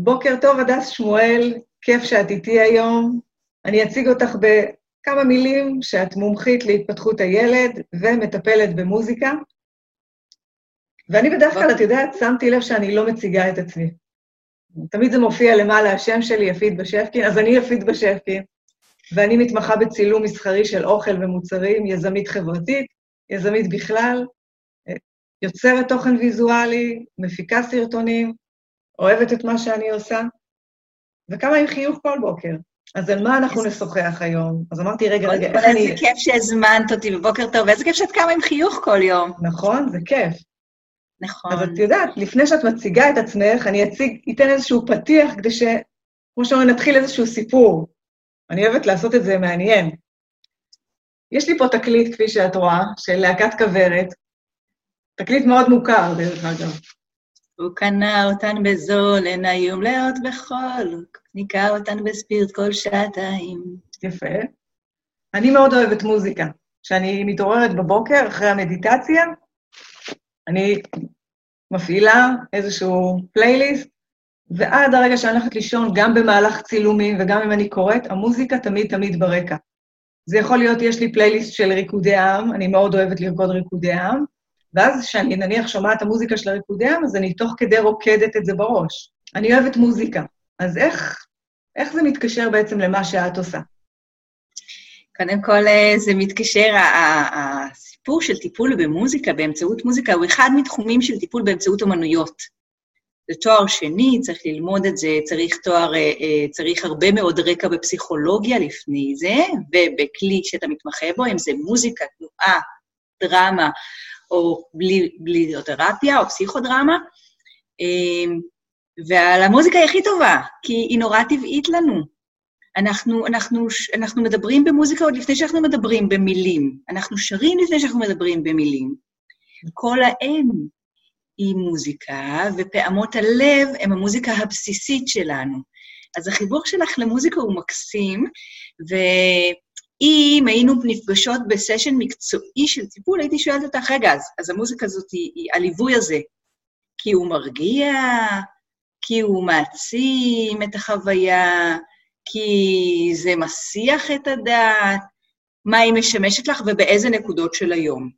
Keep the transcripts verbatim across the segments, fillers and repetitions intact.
בוקר טוב, הדס שמואל, כיף שאת איתי היום. אני אציג אותך בכמה מילים שאת מומחית להתפתחות הילד ומטפלת במוזיקה. ואני בדרך כלל, את יודעת, שמתי לב שאני לא מציגה את עצמי. תמיד זה מופיע למעלה, השם שלי יפית בשפקין, אז אני יפית בשפקין, ואני מתמחה בצילום מסחרי של אוכל ומוצרים, יזמית חברתית, יזמית בכלל, יוצרת תוכן ויזואלי, מפיקה סרטונים, אוהבת את מה שאני עושה, וכמה עם חיוך כל בוקר. אז על מה אנחנו נשוחח היום? אז אמרתי, רגע, רגע, איך אני... איזה כיף שהזמנת אותי בבוקר טוב, איזה כיף שאת קמה עם חיוך כל יום. נכון, זה כיף. נכון. אז את יודעת, לפני שאת מציגה את עצמך, אני אציג, אתן איזשהו פתיח, כדי ש... כמו שאומר, נתחיל איזשהו סיפור. אני אוהבת לעשות את זה מעניין. יש לי פה תקליט, כפי שאת רואה, של להקת כוורת. תקליט מאוד מוכר, דרך אגב. הוא קנה אותן בזול, הן היו מלאות בחול, ניקה אותן בספירט כל שעתיים. יפה. אני מאוד אוהבת מוזיקה. כשאני מתעוררת בבוקר, אחרי המדיטציה, אני מפעילה איזשהו פלייליסט, ועד הרגע שאני הולכת לישון, גם במהלך צילומים וגם אם אני קוראת, המוזיקה תמיד תמיד ברקע. זה יכול להיות, יש לי פלייליסט של ריקודי עם, אני מאוד אוהבת לרקוד ריקודי עם, ואז כשאני נניח שומעת את המוזיקה של הריקודי עם, אז אני תוך כדי רוקדת את זה בראש. אני אוהבת מוזיקה, אז איך, איך זה מתקשר בעצם למה שאת עושה? קודם כל זה מתקשר, הסיפור של טיפול במוזיקה, באמצעות מוזיקה, הוא אחד מתחומים של טיפול באמצעות אמנויות. זה תואר שני, צריך ללמוד את זה, צריך תואר, צריך הרבה מאוד רקע בפסיכולוגיה לפני זה, ובכלי שאתה מתמחה בו, אם זה מוזיקה, תנועה, דרמה, או בליזיותרפיה, או פסיכודרמה, ועל המוזיקה היא הכי טובה, כי היא נורא טבעית לנו. אנחנו, אנחנו, אנחנו מדברים במוזיקה עוד לפני שאנחנו מדברים במילים. אנחנו שרים לפני שאנחנו מדברים במילים. כל האם היא מוזיקה, ופעמות הלב הם המוזיקה הבסיסית שלנו. אז החיבור שלך למוזיקה הוא מקסים, ואם היינו נפגשות בסשן מקצועי של טיפול, הייתי שואלת אותך, רגע, אז, אז המוזיקה הזאת היא, היא הליווי הזה, כי הוא מרגיע, כי הוא מעצים את החוויה, כי זה מסיח את הדעת, מה היא משמשת לך ובאיזה נקודות של היום.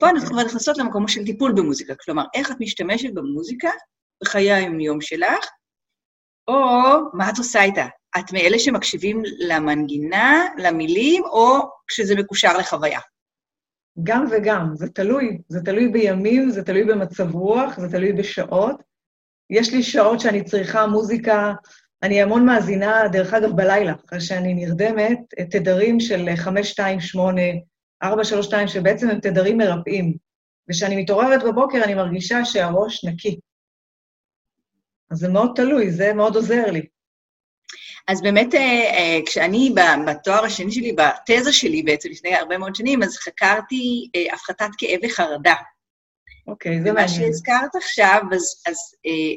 פה אנחנו כבר נכנסות למקום של טיפול במוזיקה, כלומר, איך את משתמשת במוזיקה בחיי היום-יום שלך, או מה את עושה איתה? את מאלה שמקשיבים למנגינה, למילים, או כשזה מקושר לחוויה? גם וגם, זה תלוי. זה תלוי בימים, זה תלוי במצב רוח, זה תלוי בשעות. יש לי שעות שאני צריכה מוזיקה... אני המון מאזינה, דרך אגב, בלילה, אחרי שאני נרדמת, תדרים של חמש שתיים שמונה, ארבע שלוש שתיים, שבעצם הם תדרים מרפאים. וכשאני מתעוררת בבוקר, אני מרגישה שהראש נקי. אז זה מאוד תלוי, זה מאוד עוזר לי. אז באמת, כשאני בתואר השני שלי, בתזה שלי בעצם, לפני הרבה מאוד שנים, אז חקרתי הפחתת כאב וחרדה. אוקיי, זה מעניין. מה שהזכרת עכשיו, אז, אז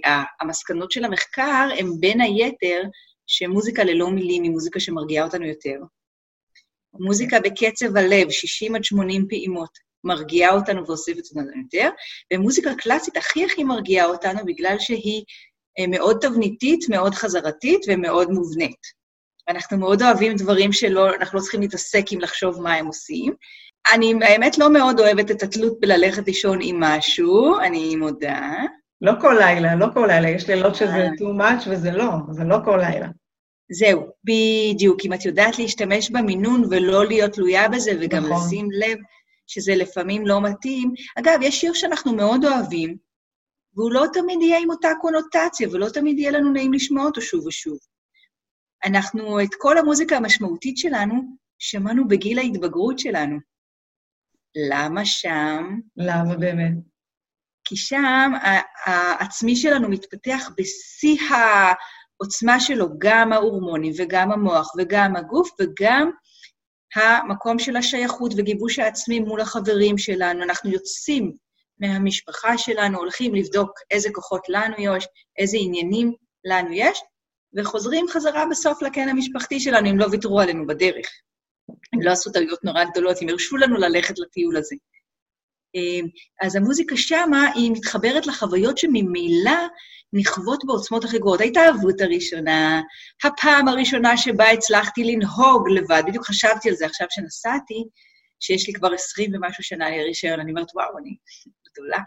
אה, המסקנות של המחקר הן בין היתר שמוזיקה ללא מילים היא מוזיקה שמרגיעה אותנו יותר. מוזיקה בקצב הלב, שישים עד שמונים פעימות, מרגיעה אותנו ואוספת אותנו יותר, ומוזיקה קלאסית הכי הכי מרגיעה אותנו בגלל שהיא מאוד תבניתית, מאוד חזרתית ומאוד מובנית. אנחנו מאוד אוהבים דברים שלא, אנחנו לא צריכים להתעסק עם לחשוב מה הם עושים, אני, האמת, לא מאוד אוהבת את התלות בללכת לישון עם משהו, אני מודה. לא כל לילה, לא כל לילה, יש לילות שזה too much וזה לא, זה לא כל לילה. זהו, בדיוק, אם את יודעת להשתמש במינון ולא להיות תלויה בזה, וגם נכון. לשים לב שזה לפעמים לא מתאים. אגב, יש שיר שאנחנו מאוד אוהבים, והוא לא תמיד יהיה עם אותה קונוטציה, ולא תמיד יהיה לנו נעים לשמוע אותו שוב ושוב. אנחנו, את כל המוזיקה המשמעותית שלנו, שמענו בגיל ההתבגרות שלנו. למה שם? למה באמת? כי שם העצמי שלנו מתפתח בשיא העוצמה שלו, גם ההורמונים וגם המוח וגם הגוף וגם המקום של השייכות וגיבוש העצמי מול החברים שלנו. אנחנו יוצאים מהמשפחה שלנו, הולכים לבדוק איזה כוחות לנו יש, איזה עניינים לנו יש, וחוזרים חזרה בסוף לקן המשפחתי שלנו, אם לא ויתרו עלינו בדרך. הם לא עשו טעויות נורא גדולות, הם הרשו לנו ללכת לטיול הזה. אז המוזיקה שמה היא מתחברת לחוויות שממילא נחוות בעוצמות הכי גבוהות. הייתה העברות הראשונה, הפעם הראשונה שבה הצלחתי לנהוג לבד, בדיוק חשבתי על זה עכשיו שנסעתי, שיש לי כבר עשרים ומשהו שנה לרישיון, אני אומרת, וואו, אני גדולה.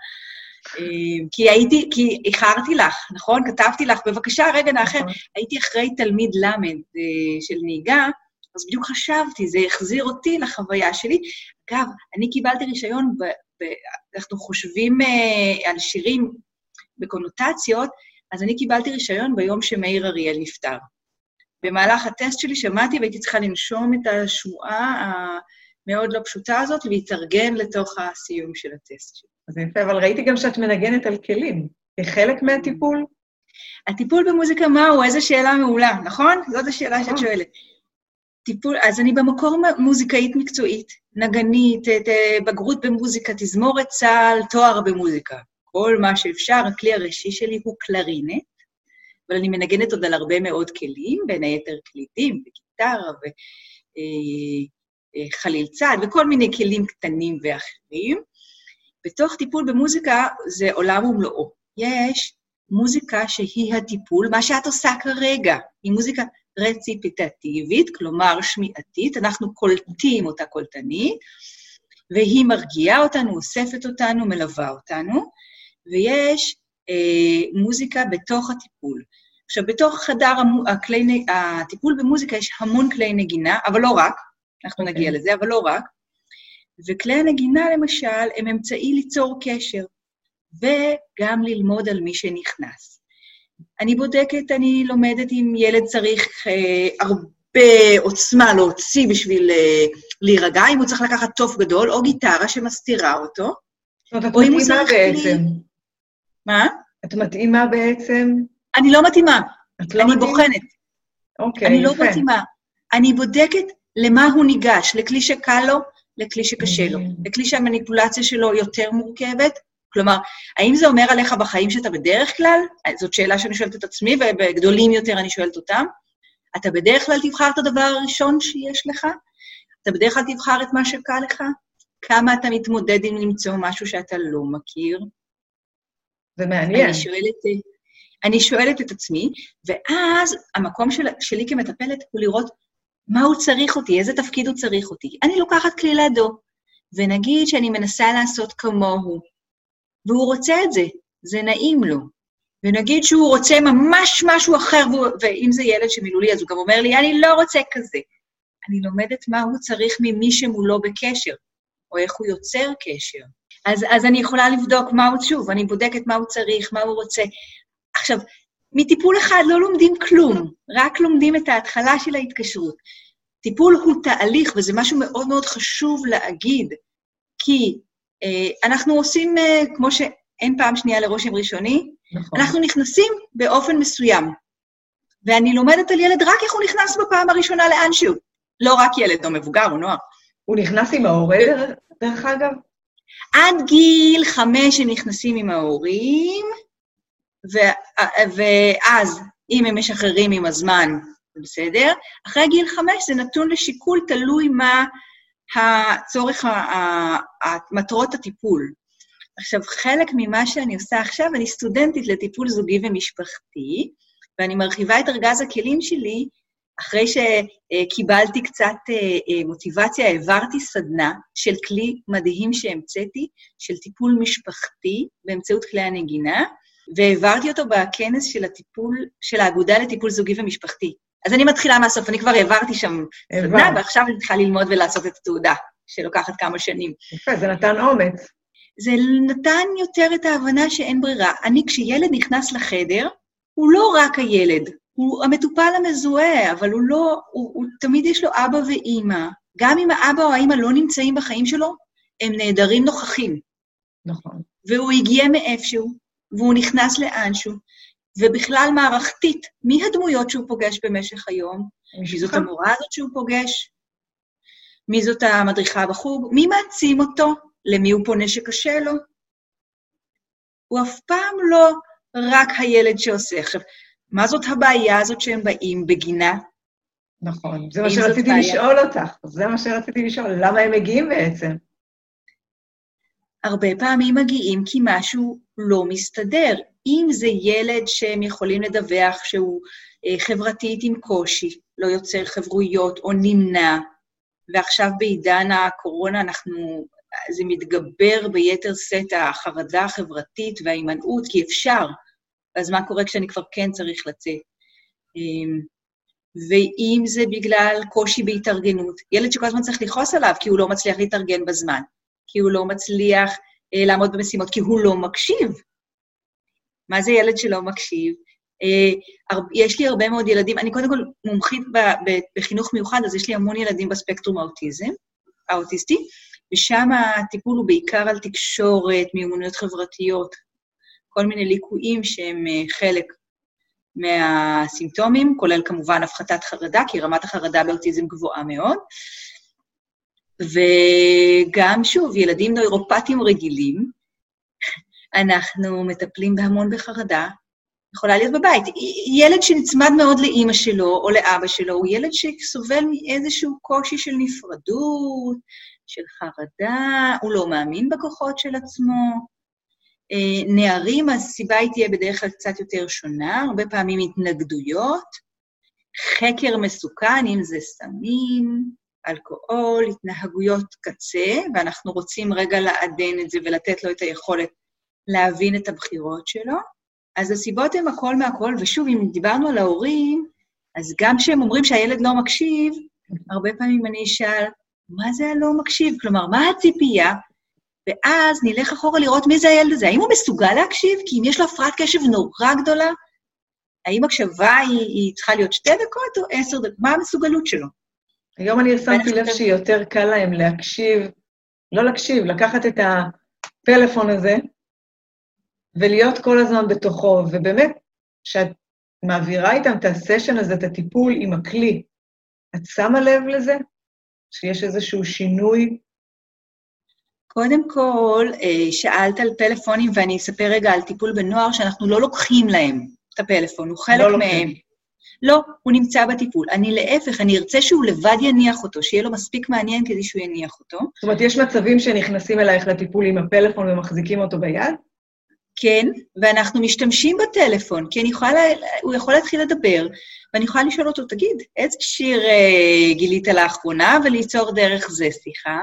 כי הייתי, כי איחרתי לך, נכון? כתבתי לך, בבקשה, רגע נאחר, הייתי אחרי תלמיד למד של נהיגה, אז בדיוק חשבתי, זה החזיר אותי לחוויה שלי. אגב, אני קיבלתי רישיון, אנחנו חושבים על שירים בקונוטציות, אז אני קיבלתי רישיון ביום שמאיר אריאל נפטר. במהלך הטסט שלי שמעתי, והייתי צריכה לנשום את השמועה המאוד לא פשוטה הזאת, ולהתארגן לתוך הסיום של הטסט שלי. זה יפה, אבל ראיתי גם שאת מנגנת על כלים. כחלק מהטיפול? הטיפול במוזיקה מהו? איזו שאלה מעולה, נכון? זאת השאלה שאת שואלת. טיפול, אז אני במקור מוזיקאית מקצועית, נגנית, בגרות במוזיקה, תזמורת צה"ל, תואר במוזיקה. כל מה שאפשר, הכלי הראשי שלי הוא קלרינט, אבל אני מנגנת עוד על הרבה מאוד כלים, בין היתר קלידים וגיטרה וחליל צד, וכל מיני כלים קטנים ואחרים. בתוך טיפול במוזיקה זה עולם ומלואו. יש מוזיקה שהיא הטיפול, מה שאת עושה כרגע, היא מוזיקה רציפיטטיבית, כלומר שמיעתית, אנחנו קולטים אותה קולטנית, והיא מרגיעה אותנו, אוספת אותנו, מלווה אותנו, ויש אה, מוזיקה בתוך הטיפול. עכשיו, בתוך חדר הכלי, הטיפול במוזיקה יש המון כלי נגינה, אבל לא רק, אנחנו okay. נגיע לזה, אבל לא רק, וכלי הנגינה למשל הם אמצעי ליצור קשר, וגם ללמוד על מי שנכנס. אני בודקת, אני לומדת אם ילד צריך אה, הרבה עוצמה להוציא בשביל אה, להירגע, אם הוא צריך לקחת תוף גדול, או גיטרה שמסתירה אותו. זאת אומרת, את מתאימה בעצם. לי... מה? את מתאימה בעצם? אני לא מתאימה. את לא אני מתאים? בוחנת. אוקיי, אני יפה. לא מתאימה. אני בודקת למה הוא ניגש, לכלי שקל לו, לכלי שקשה לו, לכלי שהמניפולציה שלו יותר מורכבת, כלומר, האם זה אומר עליך בחיים שאתה בדרך כלל? זאת שאלה שאני שואלת את עצמי, ובגדולים יותר אני שואלת אותם. אתה בדרך כלל תבחר את הדבר הראשון שיש לך? אתה בדרך כלל תבחר את מה שקל לך? כמה אתה מתמודד עם למצוא משהו שאתה לא מכיר? זה מעניין. אני שואלת, אני שואלת את עצמי, ואז המקום של, שלי כמטפלת הוא לראות מה הוא צריך אותי, איזה תפקיד הוא צריך אותי. אני לוקחת כלי לידו, ונגיד שאני מנסה לעשות כמוהו, והוא רוצה את זה, זה נעים לו. ונגיד שהוא רוצה ממש משהו אחר, ואם זה ילד שמילולי, אז הוא גם אומר לי, אני לא רוצה כזה. אני לומדת מה הוא צריך ממי שמולו בקשר, או איך הוא יוצר קשר. אז, אז אני יכולה לבדוק מה הוא שוב, אני בודקת מה הוא צריך, מה הוא רוצה. עכשיו, מטיפול אחד לא לומדים כלום, רק לומדים את ההתחלה של ההתקשרות. טיפול הוא תהליך, וזה משהו מאוד מאוד חשוב להגיד, כי... אנחנו עושים, כמו שאין פעם שנייה לרושם ראשוני, נכון. אנחנו נכנסים באופן מסוים, ואני לומדת על ילד רק איך הוא נכנס בפעם הראשונה לאנשהו, לא רק ילד, או מבוגר, או נוער. הוא נכנס עם ההורים, דרך אגב? עד גיל חמש הם נכנסים עם ההורים, ו- ואז אם הם משחררים עם הזמן, בסדר? אחרי גיל חמש זה נתון לשיקול, תלוי מה... הצורך, מטרות הטיפול. עכשיו, חלק ממה שאני עושה עכשיו, אני סטודנטית לטיפול זוגי ומשפחתי, ואני מרחיבה את ארגז הכלים שלי, אחרי שקיבלתי קצת מוטיבציה, העברתי סדנה של כלי מדהים שהמצאתי, של טיפול משפחתי באמצעות כלי הנגינה, והעברתי אותו בכנס של הטיפול, של האגודה לטיפול זוגי ומשפחתי. אז אני מתחילה מהסוף, אני כבר העברתי שם סדנה, ועכשיו אני צריכה ללמוד ולעשות את התעודה, שלוקחת כמה שנים. יפה, זה נתן אומץ. זה נתן יותר את ההבנה שאין ברירה. אני, כשילד נכנס לחדר, הוא לא רק הילד, הוא המטופל המזוהה, אבל הוא לא, הוא, הוא, תמיד יש לו אבא ואימא. גם אם האבא או האימא לא נמצאים בחיים שלו, הם נהדרים נוכחים. נכון. והוא הגיע מאיפשהו, והוא נכנס לאנשהו, ובכלל מערכתית, מי הדמויות שהוא פוגש במשך היום? מי זאת המורה הזאת שהוא פוגש? מי זאת המדריכה בחוג? מי מעצים אותו? למי הוא פונה שקשה לו? הוא אף פעם לא רק הילד שעושה. עכשיו, מה זאת הבעיה הזאת שהם באים בגינה? נכון, זה מה שרציתי לשאול אותך. זה מה שרציתי לשאול, למה הם מגיעים בעצם? הרבה פעמים מגיעים כי משהו לא מסתדר. אם זה ילד שהם יכולים לדווח שהוא חברתית עם קושי, לא יוצר חברויות או נמנע, ועכשיו בעידן הקורונה אנחנו, זה מתגבר ביתר סט החרדה החברתית וההימנעות, כי אפשר. אז מה קורה כשאני כבר כן צריך לצאת? ואם זה בגלל קושי בהתארגנות, ילד שכל הזמן צריך לחוס עליו, כי הוא לא מצליח להתארגן בזמן, כי הוא לא מצליח אה, לעמוד במשימות, כי הוא לא מקשיב. מה זה ילד שלא מקשיב? אה, יש לי הרבה מאוד ילדים, אני קודם כל מומחית ב, ב, בחינוך מיוחד, אז יש לי המון ילדים בספקטרום האוטיזם, האוטיסטי, ושם הטיפול הוא בעיקר על תקשורת, מיומנויות חברתיות, כל מיני ליקויים שהם חלק מהסימפטומים, כולל כמובן הפחתת חרדה, כי רמת החרדה באוטיזם גבוהה מאוד, וגם שוב, ילדים נוירופטים רגילים, אנחנו מטפלים בהמון בחרדה, יכולה להיות בבית. ילד שנצמד מאוד לאמא שלו או לאבא שלו, הוא ילד שסובל מאיזשהו קושי של נפרדות, של חרדה, הוא לא מאמין בכוחות של עצמו. נערים, הסיבה היא תהיה בדרך כלל קצת יותר שונה, הרבה פעמים התנגדויות, חקר מסוכן, אם זה סמים, אלכוהול, התנהגויות קצה, ואנחנו רוצים רגע לעדן את זה ולתת לו את היכולת להבין את הבחירות שלו. אז הסיבות הן הכל מהכל, ושוב, אם דיברנו על ההורים, אז גם כשהם אומרים שהילד לא מקשיב, הרבה פעמים אני אשאל, מה זה הלא מקשיב? כלומר, מה הציפייה? ואז נלך אחורה לראות מי זה הילד הזה. האם הוא מסוגל להקשיב? כי אם יש לו הפרעת קשב נורא גדולה, האם הקשבה היא, היא צריכה להיות שתי דקות או עשר דקות? מה המסוגלות שלו? היום אני שמתי לב שיותר קל להם להקשיב, לא להקשיב, לקחת את הפלאפון הזה, ולהיות כל הזמן בתוכו, ובאמת, כשאת מעבירה איתם את הסשן הזה, את הטיפול עם הכלי, את שמה לב לזה? שיש איזשהו שינוי? קודם כל, שאלת על פלאפונים, ואני אספר רגע על טיפול בנוער, שאנחנו לא לוקחים להם את הפלאפון, הוא חלק לא מהם. לוקחים. לא, הוא נמצא בטיפול. אני להפך, אני ארצה שהוא לבד יניח אותו, שיהיה לו מספיק מעניין כדי שהוא יניח אותו. זאת אומרת, יש מצבים שנכנסים אלייך לטיפול עם הפלאפון ומחזיקים אותו ביד? כן, ואנחנו משתמשים בטלפון, כי אני יכולה, הוא יכול להתחיל לדבר, ואני יכולה לשאול אותו, תגיד, איזה שיר גילית לאחרונה, וליצור דרך זה שיחה,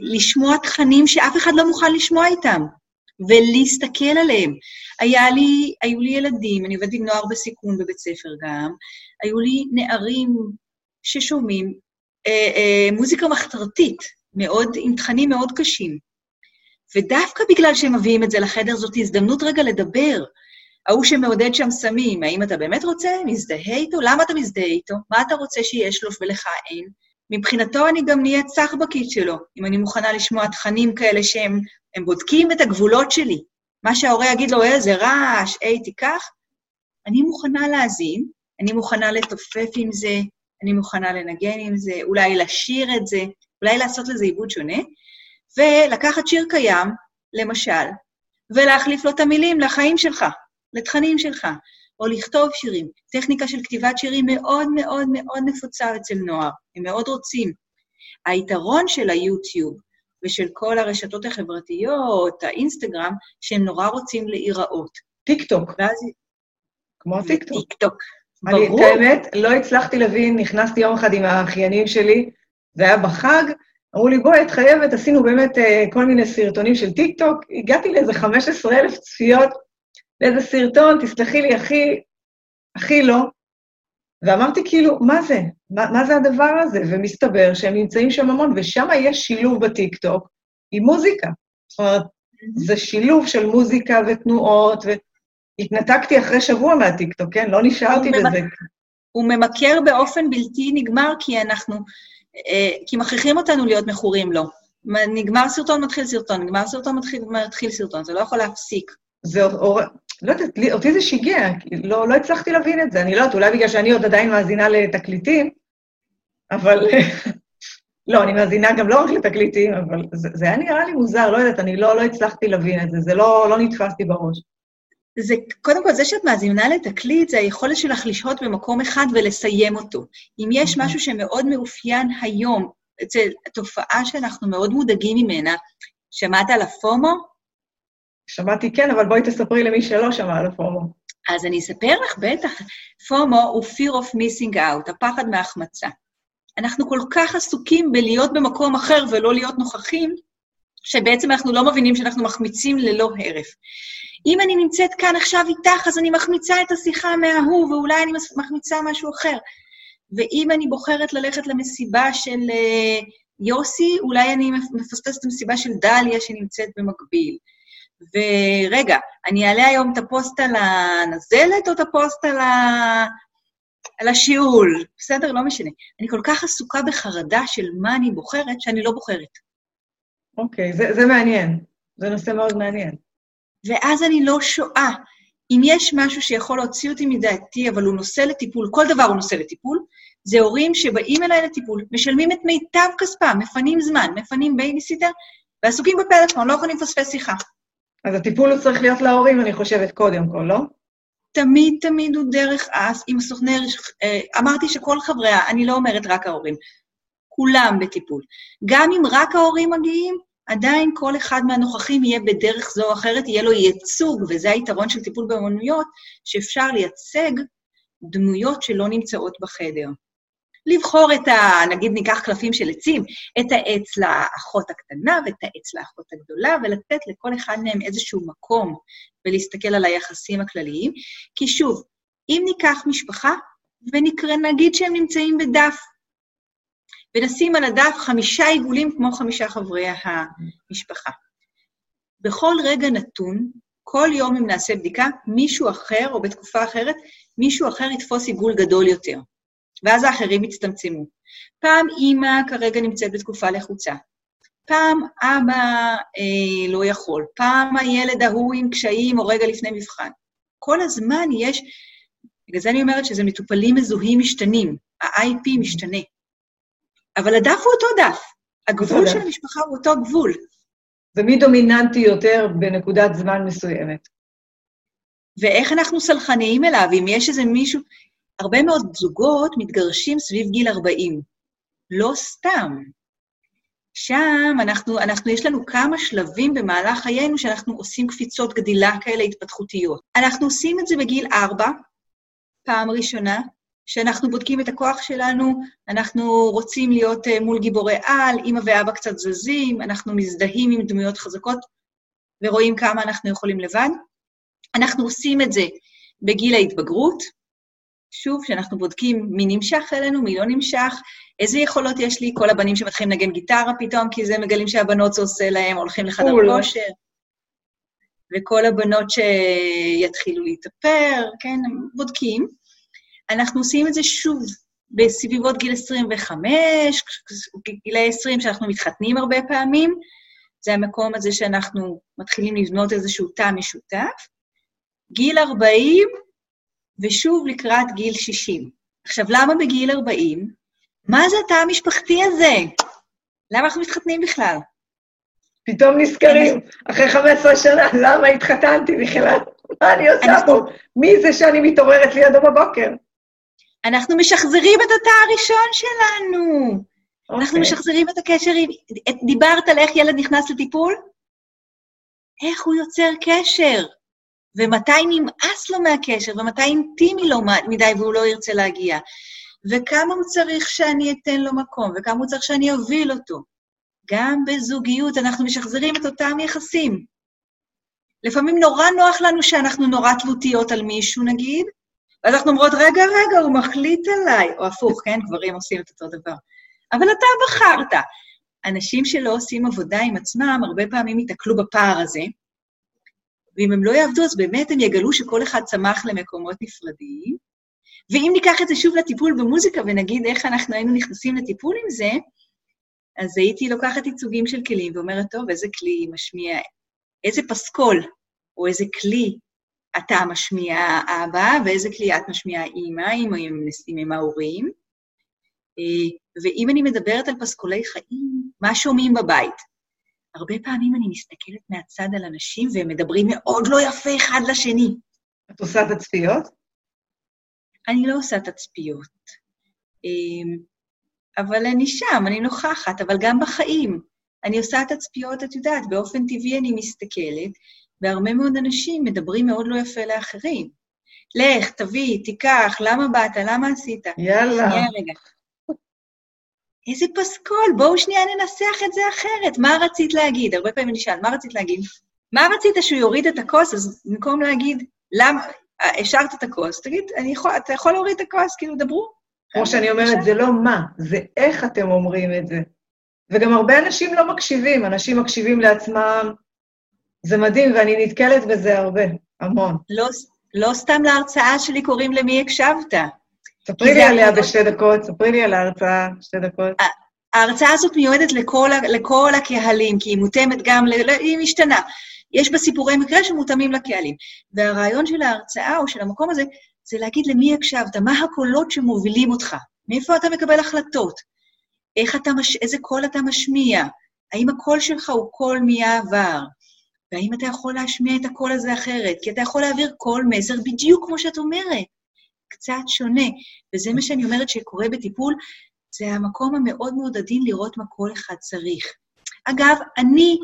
לשמוע תכנים שאף אחד לא מוכן לשמוע איתם, ולהסתכל עליהם. היה לי, היו לי ילדים, אני עובדת עם נוער בסיכון בבית ספר גם, היו לי נערים ששומעים אה, אה, מוזיקה מחתרתית, מאוד, עם תכנים מאוד קשים. ודווקא בגלל שהם מביאים את זה לחדר, זאת הזדמנות רגע לדבר. ההוא שמעודד שם סמים, האם אתה באמת רוצה? מזדהה איתו? למה אתה מזדהה איתו? מה אתה רוצה שיש לו ולך אין? מבחינתו אני גם נהיה צחבקית שלו, אם אני מוכנה לשמוע תכנים כאלה שהם בודקים את הגבולות שלי. מה שההורה יגיד לו, אה, זה רעש, אה, תיקח. אני מוכנה להזין, אני מוכנה לתופף עם זה, אני מוכנה לנגן עם זה, אולי לשיר את זה, אולי לעשות לזה עיבוד שונה, ולקחת שיר קיים, למשל, ולהחליף לו את המילים לחיים שלך, לתכנים שלך, או לכתוב שירים. טכניקה של כתיבת שירים מאוד מאוד מאוד נפוצה אצל נוער, הם מאוד רוצים. היתרון של היוטיוב ושל כל הרשתות החברתיות, האינסטגרם, שהם נורא רוצים להיראות. טיק-טוק. ואז... כמו הטיק-טוק. טיק-טוק. אני, ברור. באמת, לא הצלחתי להבין, נכנסתי יום אחד עם האחיינים שלי, זה היה בחג, אמרו לי, בואי, את חייבת, עשינו באמת אה, כל מיני סרטונים של טיק-טוק, הגעתי לאיזה חמש עשרה אלף צפיות, לאיזה סרטון, תסלחי לי, אחי, אחי לא. ואמרתי כאילו, מה זה? מה, מה זה הדבר הזה? ומסתבר שהם נמצאים שם המון, ושם יש שילוב בטיק-טוק עם מוזיקה. זאת אומרת, זה שילוב של מוזיקה ותנועות, והתנתקתי אחרי שבוע מהטיק-טוק, כן? לא נשארתי בזה. ממכ... הוא ממכר באופן בלתי נגמר, כי אנחנו... כי מכריחים אותנו להיות מכורים לו. נגמר סרטון, מתחיל סרטון, נגמר סרטון, מתחיל סרטון, זה לא יכול להפסיק. זה, לא יודעת, אותי זה שיגע, לא הצלחתי להבין את זה, אני לא יודעת, אולי בגלל שאני עוד עדיין מאזינה לתקליטים, אבל, לא, אני מאזינה גם לא רק לתקליטים, אבל זה היה נראה לי מוזר, לא יודעת, אני לא הצלחתי להבין את זה, זה לא נתפסתי בראש. זה, קודם כל, זה שאת מאזינה לתקליט, זה היכולת שלך לשהות במקום אחד ולסיים אותו. אם יש משהו שמאוד מאופיין היום, אצל התופעה שאנחנו מאוד מודאגים ממנה, שמעת על הפומו? שמעתי כן, אבל בואי תספרי למי שלא שמע על הפומו. אז אני אספר לך בטח. פומו הוא fear of missing out, הפחד מהחמצה. אנחנו כל כך עסוקים בלהיות במקום אחר ולא להיות נוכחים, שבעצם אנחנו לא מבינים שאנחנו מחמיצים ללא הרף. אם אני נמצאת כאן עכשיו איתך, אז אני מחמיצה את השיחה מההוא, ואולי אני מחמיצה משהו אחר. ואם אני בוחרת ללכת למסיבה של uh, יוסי, אולי אני מפספסת את המסיבה של דליה שנמצאת במקביל. ורגע, אני אעלה היום את הפוסט על הנזלת או את הפוסט על, ה... על השיעול? בסדר? לא משנה. אני כל כך עסוקה בחרדה של מה אני בוחרת, שאני לא בוחרת. אוקיי, okay, זה, זה מעניין. זה נושא מאוד מעניין. ואז אני לא שואה. אם יש משהו שיכול להוציא אותי מדעתי, אבל הוא נושא לטיפול, כל דבר הוא נושא לטיפול, זה הורים שבאים אליי לטיפול, משלמים את מיטב כספם, מפנים זמן, מפנים בייביסיטר, ועסוקים בפלאפון, לא יכולים לפספס שיחה. אז הטיפול הוא צריך להיות להורים, אני חושבת, קודם כל, לא? תמיד, תמיד הוא דרך אס, עם סוכני, אמרתי שכל חבריה, אני לא אומרת רק ההורים, כולם בטיפול. גם אם רק ההורים מגיעים, עדיין כל אחד מהנוכחים יהיה בדרך זו או אחרת, יהיה לו ייצוג, וזה היתרון של טיפול באמנויות, שאפשר לייצג דמויות שלא נמצאות בחדר. לבחור את ה... נגיד ניקח קלפים של עצים, את העץ לאחות הקטנה ואת העץ לאחות הגדולה, ולתת לכל אחד מהם איזשהו מקום, ולהסתכל על היחסים הכלליים. כי שוב, אם ניקח משפחה, ונקרא, נגיד שהם נמצאים בדף, ונשים על הדף חמישה עיגולים כמו חמישה חברי המשפחה. בכל רגע נתון, כל יום אם נעשה בדיקה, מישהו אחר, או בתקופה אחרת, מישהו אחר יתפוס עיגול גדול יותר. ואז האחרים יצטמצמו. פעם אמא כרגע נמצאת בתקופה לחוצה. פעם אבא אה, לא יכול. פעם הילד ההוא עם קשיים או רגע לפני מבחן. כל הזמן יש, בגלל זה אני אומרת שזה מטופלים מזוהים משתנים, ה-איי פי משתנה. אבל הדף הוא אותו דף. הגבול של המשפחה הוא אותו גבול. ומי דומיננטי יותר בנקודת זמן מסוימת? ואיך אנחנו סלחניים אליו? אם יש איזה מישהו... הרבה מאוד זוגות מתגרשים סביב גיל ארבעים. לא סתם. שם אנחנו, אנחנו, יש לנו כמה שלבים במהלך חיינו שאנחנו עושים קפיצות גדילה כאלה התפתחותיות. אנחנו עושים את זה בגיל ארבע, פעם ראשונה, שאנחנו בודקים את הכוח שלנו, אנחנו רוצים להיות מול גיבורי על, אמא ואבא קצת זזים, אנחנו מזדהים עם דמויות חזקות, ורואים כמה אנחנו יכולים לבד. אנחנו עושים את זה בגיל ההתבגרות, שוב, שאנחנו בודקים מי נמשך אלינו, מי לא נמשך, איזה יכולות יש לי, כל הבנים שמתחילים לנגן גיטרה פתאום, כי זה מגלים שהבנות זה עושה להם, הולכים לחדר כושר, וכל הבנות שיתחילו להתאפר, כן, בודקים. אנחנו עושים את זה שוב בסביבות גיל עשרים וחמש, גיל עשרים שאנחנו מתחתנים הרבה פעמים, זה המקום הזה שאנחנו מתחילים לבנות איזשהו תא משותף, גיל ארבעים, ושוב לקראת גיל שישים. עכשיו, למה בגיל ארבעים? מה זה התא המשפחתי הזה? למה אנחנו מתחתנים בכלל? פתאום נזכרים, אחרי חמש עשרה שנה, למה התחתנתי בכלל? מה אני עושה פה? מי זה שאני מתעוררת לידו בבוקר? אנחנו משחזרים את התא הראשון שלנו. אנחנו משחזרים את הקשר. דיברת על איך ילד נכנס לטיפול? איך הוא יוצר קשר? ומתי נמאס לו מהקשר, ומתי אינטימי לו מדי והוא לא ירצה להגיע, וכמה הוא צריך שאני אתן לו מקום, וכמה הוא צריך שאני אוביל אותו. גם בזוגיות אנחנו משחזרים את אותם יחסים. לפעמים נורא נוח לנו שאנחנו נורא תלותיות על מישהו, נגיד, ואז אנחנו אומרות, רגע, רגע, הוא מחליט עליי, או הפוך, כן, גברים עושים את אותו דבר. אבל אתה בחרת. אנשים שלא עושים עבודה עם עצמם, הרבה פעמים יתקלו בפער הזה, ואם הם לא יעבדו, אז באמת הם יגלו שכל אחד צמח למקומות נפרדים. ואם ניקח את זה שוב לטיפול במוזיקה, ונגיד איך אנחנו היינו נכנסים לטיפול עם זה, אז הייתי לוקחת ייצוגים של כלים, ואומרת, טוב, איזה כלי משמיע, איזה פסקול, או איזה כלי אתה משמיע אבא, ואיזה כלי את משמיע אמא, אם הם נשאים עם ההורים. ואם אני מדברת על פסקולי חיים, מה שומעים בבית? הרבה פעמים אני מסתכלת מהצד על אנשים, והם מדברים מאוד לא יפה אחד לשני. את עושה תצפיות? אני לא עושה תצפיות. אבל אני שם, אני נוכחת, אבל גם בחיים. אני עושה את הצפיות, את יודעת, באופן טבעי אני מסתכלת, והרבה מאוד אנשים מדברים מאוד לא יפה לאחרים. לך, תביא, תיקח, למה באת, למה עשית? יאללה. איזה פסקול, בואו שנייה ננסח את זה אחרת. מה רצית להגיד? הרבה פעמים נשאל, מה רצית להגיד? מה רצית שהוא יוריד את הכוס? אז במקום להגיד, למה, השארת את הכוס, תגיד, אני יכול, אתה יכול להוריד את הכוס, כאילו, דברו. כמו שאני אומרת, זה לא מה, זה איך אתם אומרים את זה. וגם הרבה אנשים לא מקשיבים, אנשים מקשיבים לעצמם, זה מדהים, ואני נתקלת בזה הרבה, המון. לא, לא סתם להרצאה שלי קוראים למי הקשבת. ספרי לי עליה בשתי דקות, ספרי לי על ההרצאה, שתי דקות. ההרצאה הזאת מיועדת לכל, לכל הקהלים, כי היא מותאמת גם, היא משתנה. יש בה סיפורי מקרה שמותאמים לקהלים. והרעיון של ההרצאה או של המקום הזה, זה להגיד למי הקשבת, מה הקולות שמובילים אותך, מאיפה אתה מקבל החלטות, איך אתה מש... איזה קול אתה משמיע, האם הקול שלך הוא קול מהעבר, והאם אתה יכול להשמיע את הקול הזה אחרת, כי אתה יכול להעביר כל מסר בדיוק כמו שאת אומרת, קצת שונה, וזה מה שאני אומרת שקורה בטיפול, זה המקום המאוד מאוד עדין לראות מה כל אחד צריך. אגב, אני...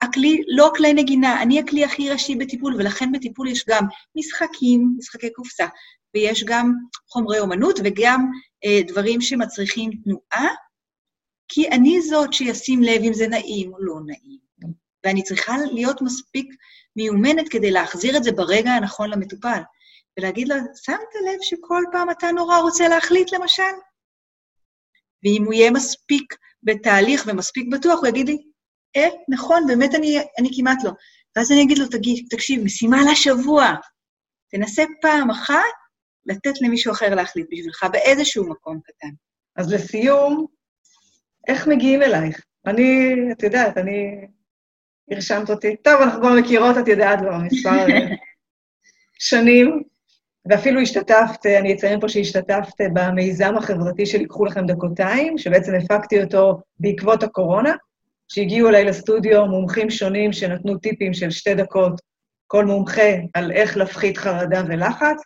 הכלי, לא כלי נגינה, אני הכלי הכי ראשי בטיפול, ולכן בטיפול יש גם משחקים, משחקי קופסה, ויש גם חומרי אומנות, וגם אה, דברים שמצריכים תנועה, כי אני זאת שישים לב אם זה נעים או לא נעים. ואני צריכה להיות מספיק מיומנת כדי להחזיר את זה ברגע הנכון למטופל, ולהגיד לו, שמת לב שכל פעם אתה נורא רוצה להחליט למשל? ואם הוא יהיה מספיק בתהליך ומספיק בטוח, הוא יגיד לי, אה, נכון, באמת אני, אני כמעט לא. ואז אני אגיד לו, תגיד, תקשיב, משימה לשבוע. תנסה פעם אחת לתת למישהו אחר להחליט בשבילך, באיזשהו מקום קטן. אז לסיום, איך מגיעים אלייך? אני, את יודעת, אני... הרשמת אותי. טוב, אנחנו כבר מכירות, את יודעת, לא, מספר שנים. ואפילו השתתפת, אני אציין פה שהשתתפת במיזם החברתי שלקחו לכם דקותיים, שבעצם הפקתי אותו בעקבות הקורונה. שהגיעו אליי לסטודיו מומחים שונים שנתנו טיפים של שתי דקות, כל מומחה על איך להפחית חרדה ולחץ,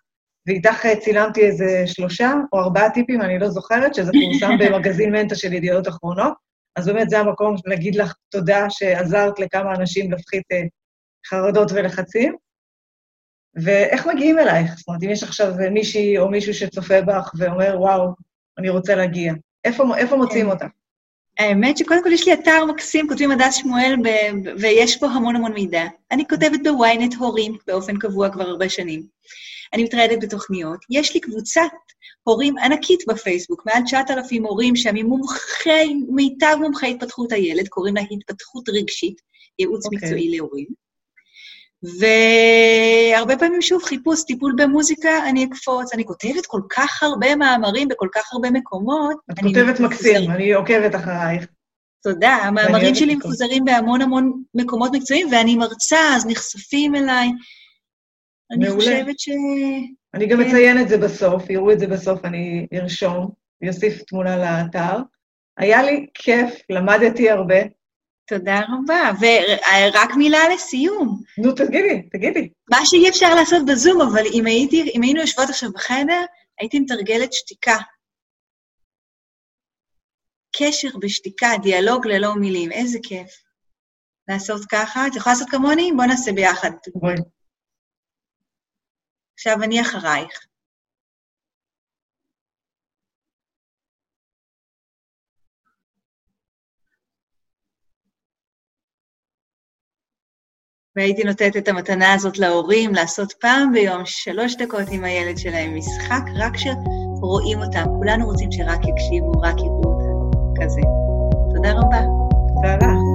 ואיתך צילמתי איזה שלושה או ארבעה טיפים, אני לא זוכרת, שזה פורסם במגזין מנטה של ידיעות אחרונות, אז באמת זה המקום להגיד לך תודה שעזרת לכמה אנשים להפחית חרדות ולחצים, ואיך מגיעים אלייך? זאת אומרת, אם יש עכשיו מישהי או מישהו שצופה בך ואומר, וואו, אני רוצה להגיע, איפה, איפה מוצאים אותך? האמת שקודם כל יש לי אתר מקסים, כותבים הדס שמואל, ב- ויש פה המון המון מידע. אני כותבת בוויינט הורים באופן קבוע כבר הרבה שנים. אני מתרעדת בתוכניות. יש לי קבוצת הורים ענקית בפייסבוק, מעל תשעת אלפים הורים שם עם מומחי, מיטב מומחי התפתחות הילד, קוראים לה התפתחות רגשית, ייעוץ okay. מקצועי להורים. והרבה פעמים שוב חיפוש, טיפול במוזיקה, אני אקפוץ, אני כותבת כל כך הרבה מאמרים בכל כך הרבה מקומות. את כותבת מקסים, אני עוקבת אחרייך. תודה, המאמרים שלי מפוזרים בהמון המון מקומות מקצועיים, ואני מרצה, אז נחשפים אליי. אני חושבת ש... אני גם אציין את זה בסוף, יראו את זה בסוף, אני ארשום, יוסיף תמונה לאתר. היה לי כיף, למדתי הרבה. תודה רבה, ורק מילה לסיום. נו, תגידי, תגידי. מה שאי אפשר לעשות בזום, אבל אם, הייתי, אם היינו יושבות עכשיו בחדר, הייתי מתרגלת שתיקה. קשר בשתיקה, דיאלוג ללא מילים, איזה כיף. לעשות ככה, את יכולה לעשות כמוני? בוא נעשה ביחד. בואי. עכשיו אני אחרייך. והייתי נותנת את המתנה הזאת להורים, לעשות פעם ביום שלוש דקות עם הילד שלהם משחק, רק שרואים אותם. כולנו רוצים שרק יקשיבו, רק יראו אותם. כזה. תודה רבה. תודה רבה.